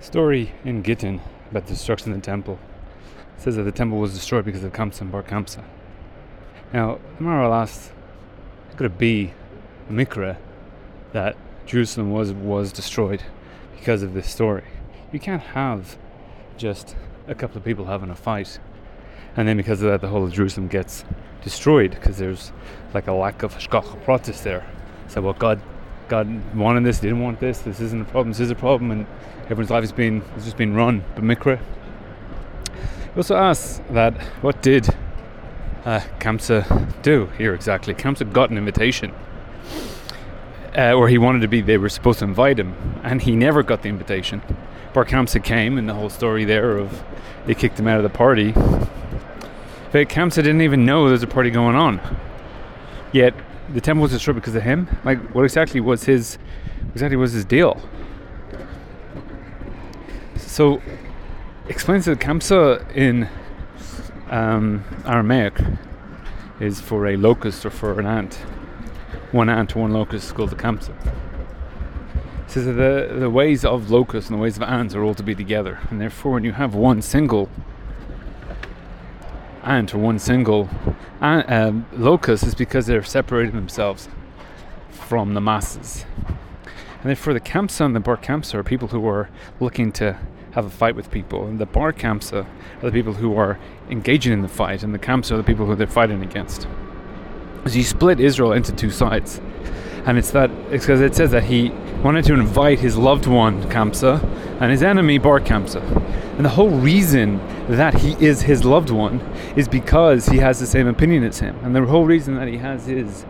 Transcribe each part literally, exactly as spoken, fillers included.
Story in Gittin about the destruction of the temple. It says that the temple was destroyed because of Kamsa and Bar Kamza. Now, the Maharal asked, how could it be Mikra that Jerusalem was was destroyed because of this story? You can't have just a couple of people having a fight and then because of that the whole of Jerusalem gets destroyed, because there's like a lack of hashgacha protest there. So, well, God God wanted this, didn't want this, this isn't a problem, this is a problem, and everyone's life has been has just been run by Mikra. He also asks that what did uh, Kamsa do here exactly? Kamsa got an invitation, uh, or he wanted to be, they were supposed to invite him, and he never got the invitation. Bar Kamsa came, and the whole story there of they kicked him out of the party. But Kamsa didn't even know there's a party going on. Yet the temple was destroyed because of him. Like, what exactly was his, exactly was his deal? So, explains that Kamsa in um, Aramaic is for a locust or for an ant. One ant to one locust is called the Kamsa. It says that the, the ways of locusts and the ways of ants are all to be together, and therefore, when you have one single ant or one single ant, um, locust, is because they're separating themselves from the masses. And therefore the Kamsa and the Bar Kamsa are people who are looking to have a fight with people, and the Bar Kamsa are the people who are engaging in the fight, and the Kamsa are the people who they're fighting against. So you split Israel into two sides, and it's that it's because it says that he wanted to invite his loved one Kamsa and his enemy Bar Kamsa. And the whole reason that he is his loved one is because he has the same opinion as him. And the whole reason that he has his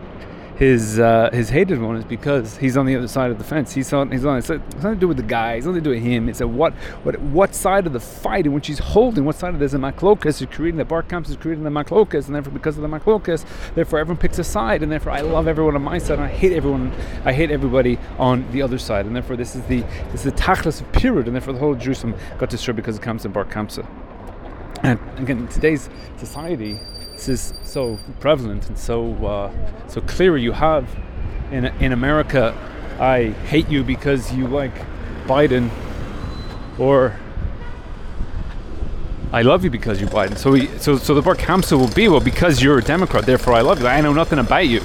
his uh, his hated one is because he's on the other side of the fence. He's on he's on it's nothing to do with the guy, it's nothing to do with him. It's a what what what side of the fight in which he's holding, what side of there's a machlokes, you're creating the Bar Kamsa is creating the machlokes, and therefore because of the machlokes, therefore everyone picks a side, and therefore I love everyone on my side and I hate everyone I hate everybody on the other side, and therefore this is the this is the tachlis of period, and therefore the whole of Jerusalem got destroyed because of Kamsa and Bar Kamsa. And again, in today's society, this is so prevalent and so uh, so clear. You have in in America, I hate you because you like Biden, or I love you because you Biden. So we, so so the Bar Kamsa will be, well, because you're a Democrat, therefore I love you. I know nothing about you,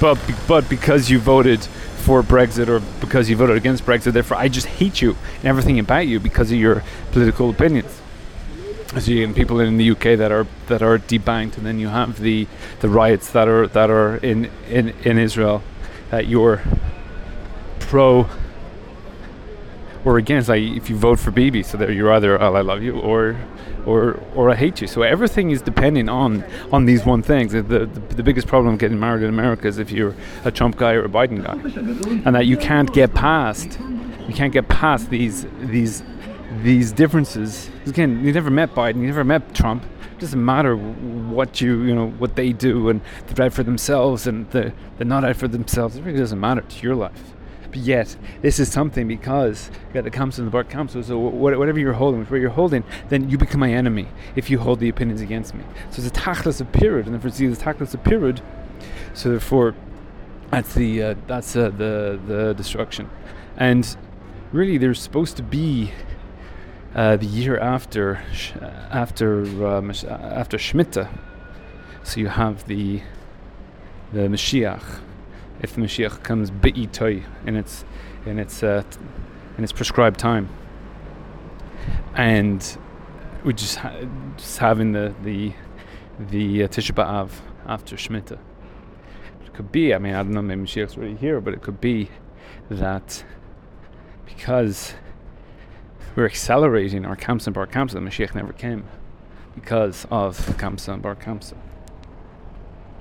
but but because you voted for Brexit or because you voted against Brexit, therefore I just hate you and everything about you because of your political opinions. So you have people in the U K that are that are debanked, and then you have the, the riots that are that are in, in, in Israel, that you're pro or against. Like if you vote for Bibi, so there you're either oh, I love you or or or I hate you. So everything is dependent on on these one things. The the, the biggest problem of getting married in America is if you're a Trump guy or a Biden guy, and that you can't get past you can't get past these these. These differences. Again, you never met Biden, you never met Trump. It doesn't matter what you you know what they do, and they're out for themselves and they're, they're not out for themselves. It really doesn't matter to your life. But yet, this is something because you got the Kamsa and the Bar Kamsa. So whatever you're holding, whatever you're holding, then you become my enemy if you hold the opinions against me. So it's a tachlis of period, and if it's the tachlis of period, so therefore that's the uh, that's uh, the the destruction. And really, there's supposed to be. Uh, the year after, after um, after Shemitah, so you have the the Mashiach. If the Mashiach comes be'itoy in its in its uh, in its prescribed time, and we just ha- just having the the the uh, Tisha B'av after Shemitah. It could be. I mean, I don't know. Maybe Mashiach's already here, but it could be that because we're accelerating our Kamsa and Bar Kamsa. The Mashiach never came because of Kamsa and Bar Kamsa.